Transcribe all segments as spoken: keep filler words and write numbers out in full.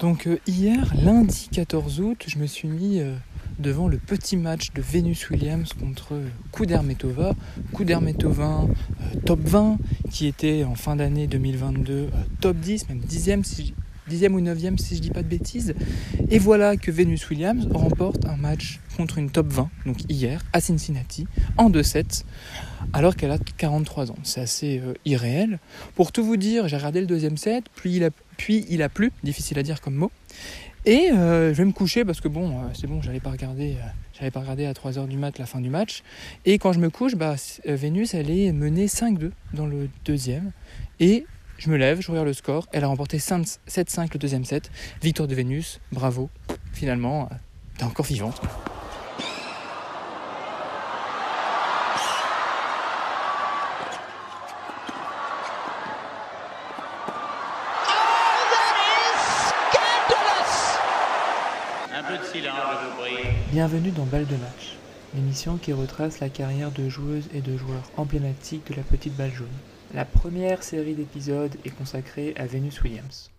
Donc euh, hier, lundi quatorze août, je me suis mis euh, devant le petit match de Venus Williams contre Kudermetova. Kudermetova euh, top vingt, qui était en fin d'année deux mille vingt-deux euh, top dix, même dixième, si dixième ou neuvième si je dis pas de bêtises. Et voilà que Venus Williams remporte un match contre une top vingt, donc hier, à Cincinnati, en deux sept, alors qu'elle a quarante-trois ans. C'est assez euh, irréel. Pour tout vous dire, j'ai regardé le deuxième set, puis il a, puis il a plu, difficile à dire comme mot. Et euh, je vais me coucher parce que bon, euh, c'est bon, j'allais pas regarder, euh, j'allais pas regarder à trois heures du mat la fin du match. Et quand je me couche, bah, euh, Vénus, elle est menée cinq deux dans le deuxième. Et je me lève, je regarde le score. Elle a remporté sept cinq le deuxième set. Victoire de Vénus, bravo. Finalement, euh, t'es encore vivante. Bienvenue dans Balle de Match, l'émission qui retrace la carrière de joueuses et de joueurs emblématiques de la petite balle jaune. La première série d'épisodes est consacrée à Venus Williams.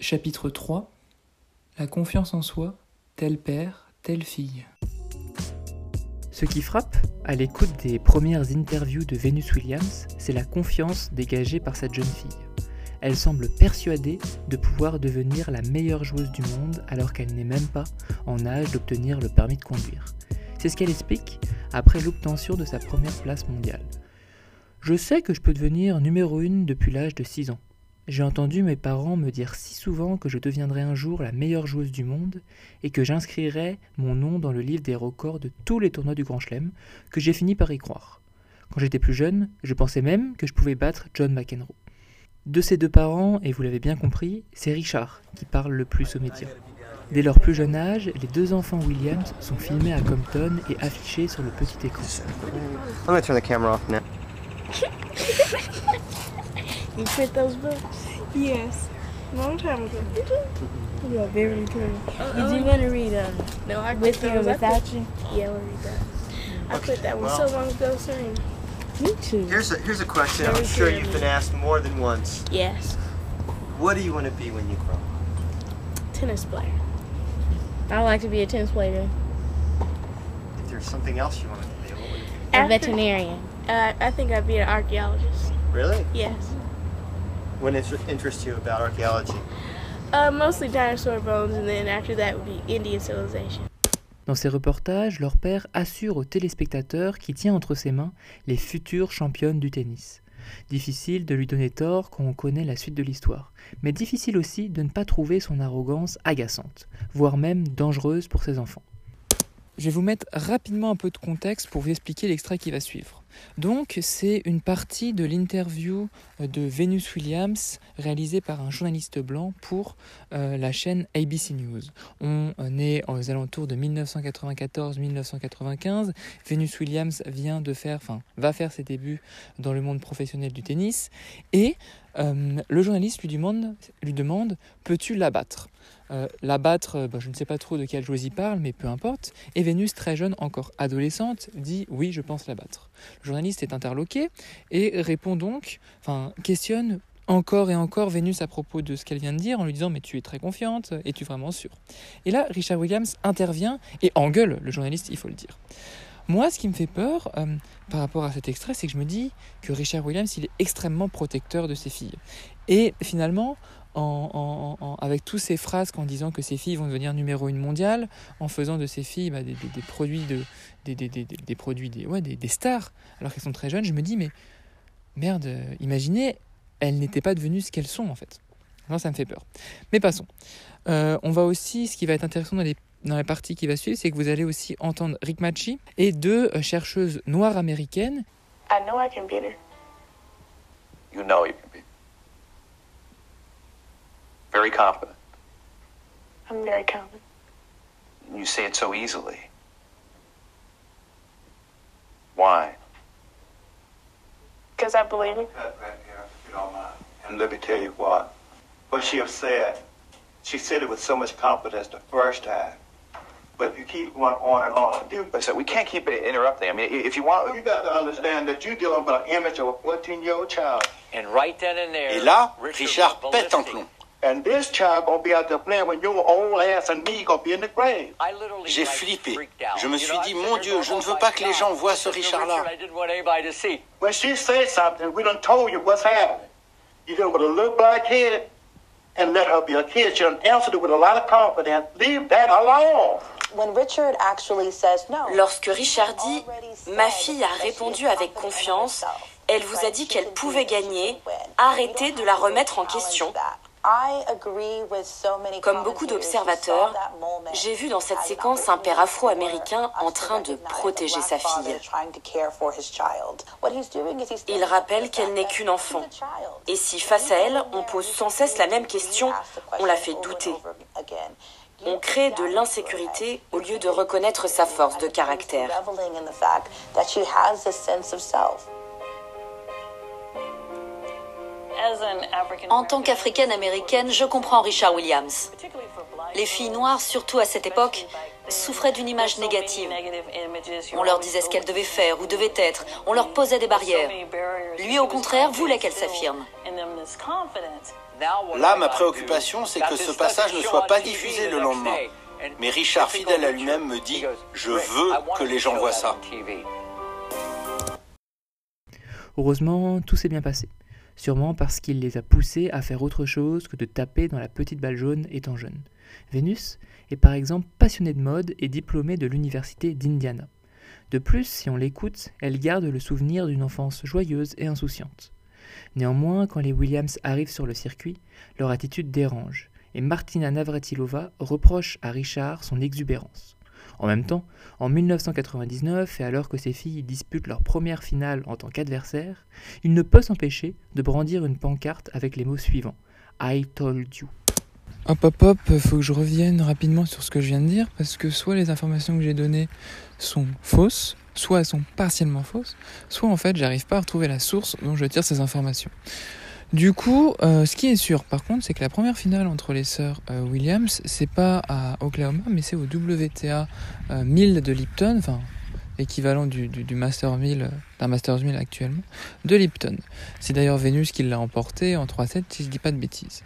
Chapitre trois. La confiance en soi, tel père, telle fille. Ce qui frappe, à l'écoute des premières interviews de Venus Williams, c'est la confiance dégagée par cette jeune fille. Elle semble persuadée de pouvoir devenir la meilleure joueuse du monde alors qu'elle n'est même pas en âge d'obtenir le permis de conduire. C'est ce qu'elle explique après l'obtention de sa première place mondiale. « Je sais que je peux devenir numéro une depuis l'âge de six ans. J'ai entendu mes parents me dire si souvent que je deviendrai un jour la meilleure joueuse du monde et que j'inscrirai mon nom dans le livre des records de tous les tournois du Grand Chelem que j'ai fini par y croire. Quand j'étais plus jeune, je pensais même que je pouvais battre John McEnroe. » De ses deux parents, et vous l'avez bien compris, c'est Richard qui parle le plus aux médias. Dès leur plus jeune âge, les deux enfants Williams sont filmés à Compton et affichés sur le petit écran. Me too. Here's a, here's a question I'm sure you've been asked more than once. Yes. What do you want to be when you grow up? Tennis player. I like to be a tennis player. If there's something else you want to be, what would it be? A veterinarian. Uh, I think I'd be an archaeologist. Really? Yes. What interests you about archaeology? Uh, mostly dinosaur bones, and then after that would be Indian civilization. Dans ces reportages, leur père assure aux téléspectateurs qu'il tient entre ses mains les futures championnes du tennis. Difficile de lui donner tort quand on connaît la suite de l'histoire, mais difficile aussi de ne pas trouver son arrogance agaçante, voire même dangereuse pour ses enfants. Je vais vous mettre rapidement un peu de contexte pour vous expliquer l'extrait qui va suivre. Donc, c'est une partie de l'interview de Venus Williams réalisée par un journaliste blanc pour euh, la chaîne A B C News. On est aux alentours de dix-neuf cent quatre-vingt-quatorze dix-neuf cent quatre-vingt-quinze. Venus Williams vient de faire, enfin, va faire ses débuts dans le monde professionnel du tennis et euh, le journaliste lui demande, lui demande « Peux-tu l'abattre ?» Euh, l'abattre, ben, je ne sais pas trop de quelle joueuse il parle, mais peu importe. Et Vénus, très jeune, encore adolescente, dit « oui, je pense l'abattre ». Le journaliste est interloqué et répond donc, enfin questionne encore et encore Vénus à propos de ce qu'elle vient de dire en lui disant « mais tu es très confiante, es-tu vraiment sûre ?» Et là, Richard Williams intervient et engueule le journaliste, il faut le dire. Moi, ce qui me fait peur euh, par rapport à cet extrait, c'est que je me dis que Richard Williams, il est extrêmement protecteur de ses filles. Et finalement, En, en, en, avec toutes ces phrases en disant que ces filles vont devenir numéro une mondiale, en faisant de ces filles bah, des, des, des produits, de, des, des, des, des, produits des, ouais, des, des stars, alors qu'elles sont très jeunes, je me dis mais merde, imaginez, elles n'étaient pas devenues ce qu'elles sont en fait. Alors ça me fait peur. Mais passons. Euh, on va aussi, ce qui va être intéressant dans les dans la partie qui va suivre, c'est que vous allez aussi entendre Rick Macci et deux euh, chercheuses noires américaines. I know I can beat her. You know you can beat her. Very confident. I'm very confident. You say it so easily. Why? Because I believe it. That right there, if you don't mind. And let me tell you what. What she has said, she said it with so much confidence the first time. But if you keep going on and on, dude, I said, we can't keep interrupting. I mean, if you want... You got to understand that you're dealing with an image of a fourteen-year-old child. And right then and there... Et là, Richard, Richard pète un plomb. And this child gonna be out there playing when your old ass and me gonna be in the grave. J'ai flippé. Je me suis dit, mon Dieu, je ne veux pas que les gens voient ce Richard-là. When she said something, we done told you what's happening. You done with a little black kid and let her be a kid. She done answered it with a lot of confidence. Leave that alone. When Richard actually says no. Lorsque Richard dit, ma fille a répondu avec confiance, elle vous a dit qu'elle pouvait gagner, arrêtez de la remettre en question. Comme beaucoup d'observateurs, j'ai vu dans cette séquence un père afro-américain en train de protéger sa fille. Il rappelle qu'elle n'est qu'une enfant. Et si face à elle, on pose sans cesse la même question, on la fait douter. On crée de l'insécurité au lieu de reconnaître sa force de caractère. En tant qu'Africaine-Américaine, je comprends Richard Williams. Les filles noires, surtout à cette époque, souffraient d'une image négative. On leur disait ce qu'elles devaient faire ou devaient être. On leur posait des barrières. Lui, au contraire, voulait qu'elles s'affirment. Là, ma préoccupation, c'est que ce passage ne soit pas diffusé le lendemain. Mais Richard, fidèle à lui-même, me dit « Je veux que les gens voient ça ». Heureusement, tout s'est bien passé. Sûrement parce qu'il les a poussés à faire autre chose que de taper dans la petite balle jaune étant jeune. Vénus est par exemple passionnée de mode et diplômée de l'université d'Indiana. De plus, si on l'écoute, elle garde le souvenir d'une enfance joyeuse et insouciante. Néanmoins, quand les Williams arrivent sur le circuit, leur attitude dérange, et Martina Navratilova reproche à Richard son exubérance. En même temps, en mille neuf cent quatre-vingt-dix-neuf, et alors que ses filles disputent leur première finale en tant qu'adversaires, il ne peut s'empêcher de brandir une pancarte avec les mots suivants « I told you ». Hop hop hop, faut que je revienne rapidement sur ce que je viens de dire, parce que soit les informations que j'ai données sont fausses, soit elles sont partiellement fausses, soit en fait j'arrive pas à retrouver la source dont je tire ces informations. Du coup, euh, ce qui est sûr, par contre, c'est que la première finale entre les sœurs euh, Williams, c'est pas à Oklahoma, mais c'est au W T A euh, mille de Lipton, enfin, équivalent du, du, du Master mille, d'un Masters mille actuellement, de Lipton. C'est d'ailleurs Vénus qui l'a emporté en trois sept, si je dis pas de bêtises.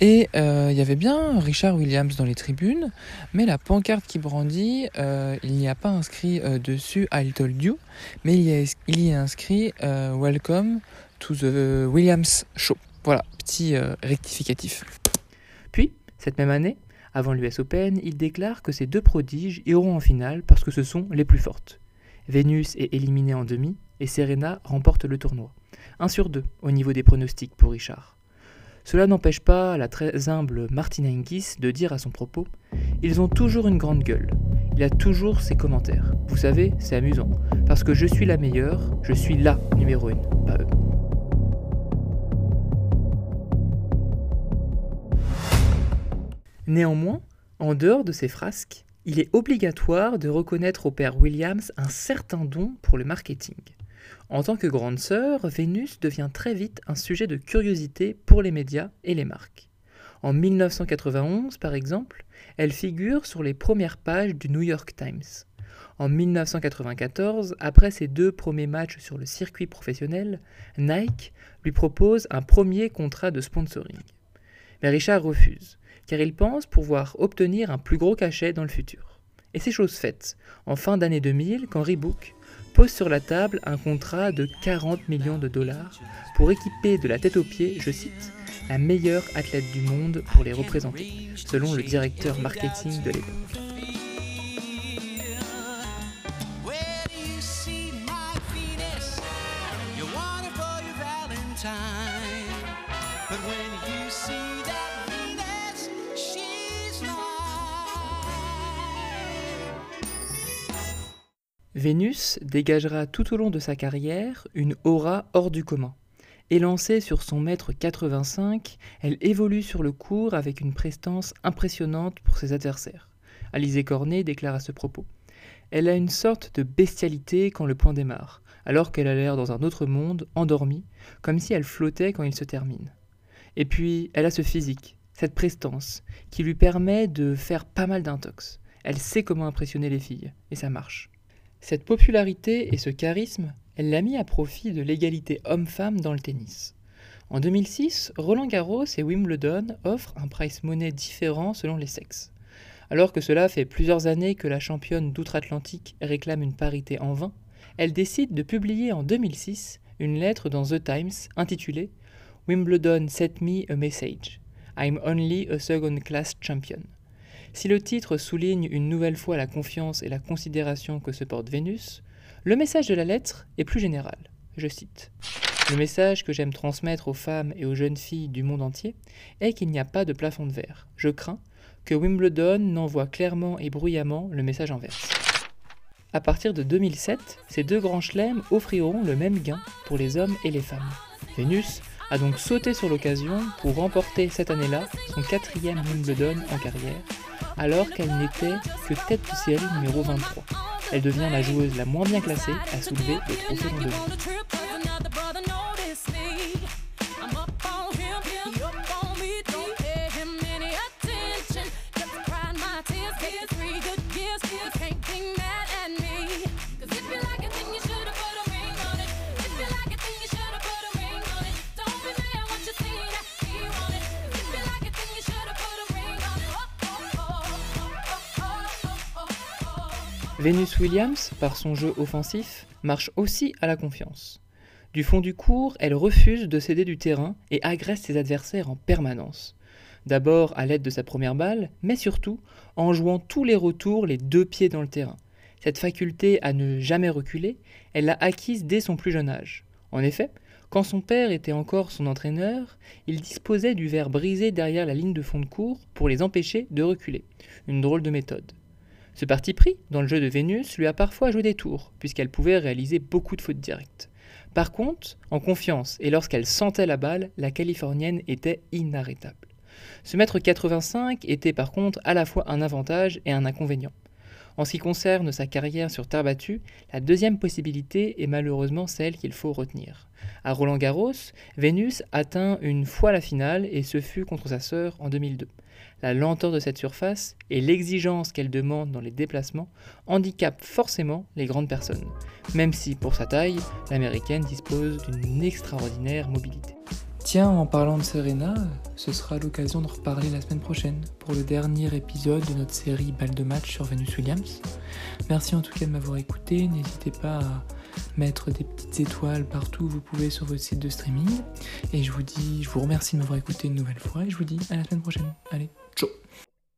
Et il euh, y avait bien Richard Williams dans les tribunes, mais la pancarte qui brandit, euh, il n'y a pas inscrit euh, dessus « I told you », mais il y a, il y a inscrit euh, « Welcome ». To the Williams Show. Voilà, petit euh, rectificatif. Puis, cette même année, avant l'U S Open, il déclare que ces deux prodiges iront en finale parce que ce sont les plus fortes. Vénus est éliminée en demi et Serena remporte le tournoi. un sur deux au niveau des pronostics pour Richard. Cela n'empêche pas la très humble Martina Hingis de dire à son propos « Ils ont toujours une grande gueule. Il a toujours ses commentaires. Vous savez, c'est amusant. Parce que je suis la meilleure, je suis la numéro une, pas eux. » Néanmoins, en dehors de ces frasques, il est obligatoire de reconnaître au père Williams un certain don pour le marketing. En tant que grande sœur, Vénus devient très vite un sujet de curiosité pour les médias et les marques. En mille neuf cent quatre-vingt-onze, par exemple, elle figure sur les premières pages du New York Times. En mille neuf cent quatre-vingt-quatorze, après ses deux premiers matchs sur le circuit professionnel, Nike lui propose un premier contrat de sponsoring. Mais Richard refuse, car il pense pouvoir obtenir un plus gros cachet dans le futur. Et c'est chose faite, en fin d'année deux mille, quand Reebok pose sur la table un contrat de quarante millions de dollars pour équiper de la tête aux pieds, je cite, « la meilleure athlète du monde pour les représenter », selon le directeur marketing de l'époque. Vénus dégagera tout au long de sa carrière une aura hors du commun. Élancée sur son mètre quatre-vingt-cinq, elle évolue sur le court avec une prestance impressionnante pour ses adversaires. Alizée Cornet déclare à ce propos « Elle a une sorte de bestialité quand le point démarre, alors qu'elle a l'air dans un autre monde, endormie, comme si elle flottait quand il se termine. Et puis, elle a ce physique, cette prestance, qui lui permet de faire pas mal d'intox. Elle sait comment impressionner les filles, et ça marche. » Cette popularité et ce charisme, elle l'a mis à profit de l'égalité homme-femme dans le tennis. En deux mille six, Roland Garros et Wimbledon offrent un prize money différent selon les sexes. Alors que cela fait plusieurs années que la championne d'outre-Atlantique réclame une parité en vain, elle décide de publier en deux mille six une lettre dans The Times intitulée « Wimbledon sent me a message. I'm only a second-class champion ». Si le titre souligne une nouvelle fois la confiance et la considération que se porte Vénus, le message de la lettre est plus général. Je cite « Le message que j'aime transmettre aux femmes et aux jeunes filles du monde entier est qu'il n'y a pas de plafond de verre. Je crains que Wimbledon n'envoie clairement et bruyamment le message inverse. » À partir de deux mille sept, ces deux grands chelems offriront le même gain pour les hommes et les femmes. Vénus a donc sauté sur l'occasion pour remporter cette année-là son quatrième Wimbledon en carrière, alors qu'elle n'était que tête de série numéro vingt-trois. Elle devient la joueuse la moins bien classée à soulever le trophée en deux mille. Venus Williams, par son jeu offensif, marche aussi à la confiance. Du fond du court, elle refuse de céder du terrain et agresse ses adversaires en permanence. D'abord à l'aide de sa première balle, mais surtout en jouant tous les retours les deux pieds dans le terrain. Cette faculté à ne jamais reculer, elle l'a acquise dès son plus jeune âge. En effet, quand son père était encore son entraîneur, il disposait du verre brisé derrière la ligne de fond de court pour les empêcher de reculer. Une drôle de méthode. Ce parti pris, dans le jeu de Vénus, lui a parfois joué des tours, puisqu'elle pouvait réaliser beaucoup de fautes directes. Par contre, en confiance et lorsqu'elle sentait la balle, la Californienne était inarrêtable. Ce mètre quatre-vingt-cinq était par contre à la fois un avantage et un inconvénient. En ce qui concerne sa carrière sur terre battue, la deuxième possibilité est malheureusement celle qu'il faut retenir. À Roland-Garros, Vénus atteint une fois la finale et ce fut contre sa sœur en deux mille deux. La lenteur de cette surface et l'exigence qu'elle demande dans les déplacements handicapent forcément les grandes personnes, même si pour sa taille, l'américaine dispose d'une extraordinaire mobilité. Tiens, en parlant de Serena, ce sera l'occasion de reparler la semaine prochaine pour le dernier épisode de notre série Balle de Match sur Venus Williams. Merci en tout cas de m'avoir écouté, n'hésitez pas à mettre des petites étoiles partout où vous pouvez sur votre site de streaming. Et je vous dis, je vous remercie de m'avoir écouté une nouvelle fois et je vous dis à la semaine prochaine. Allez.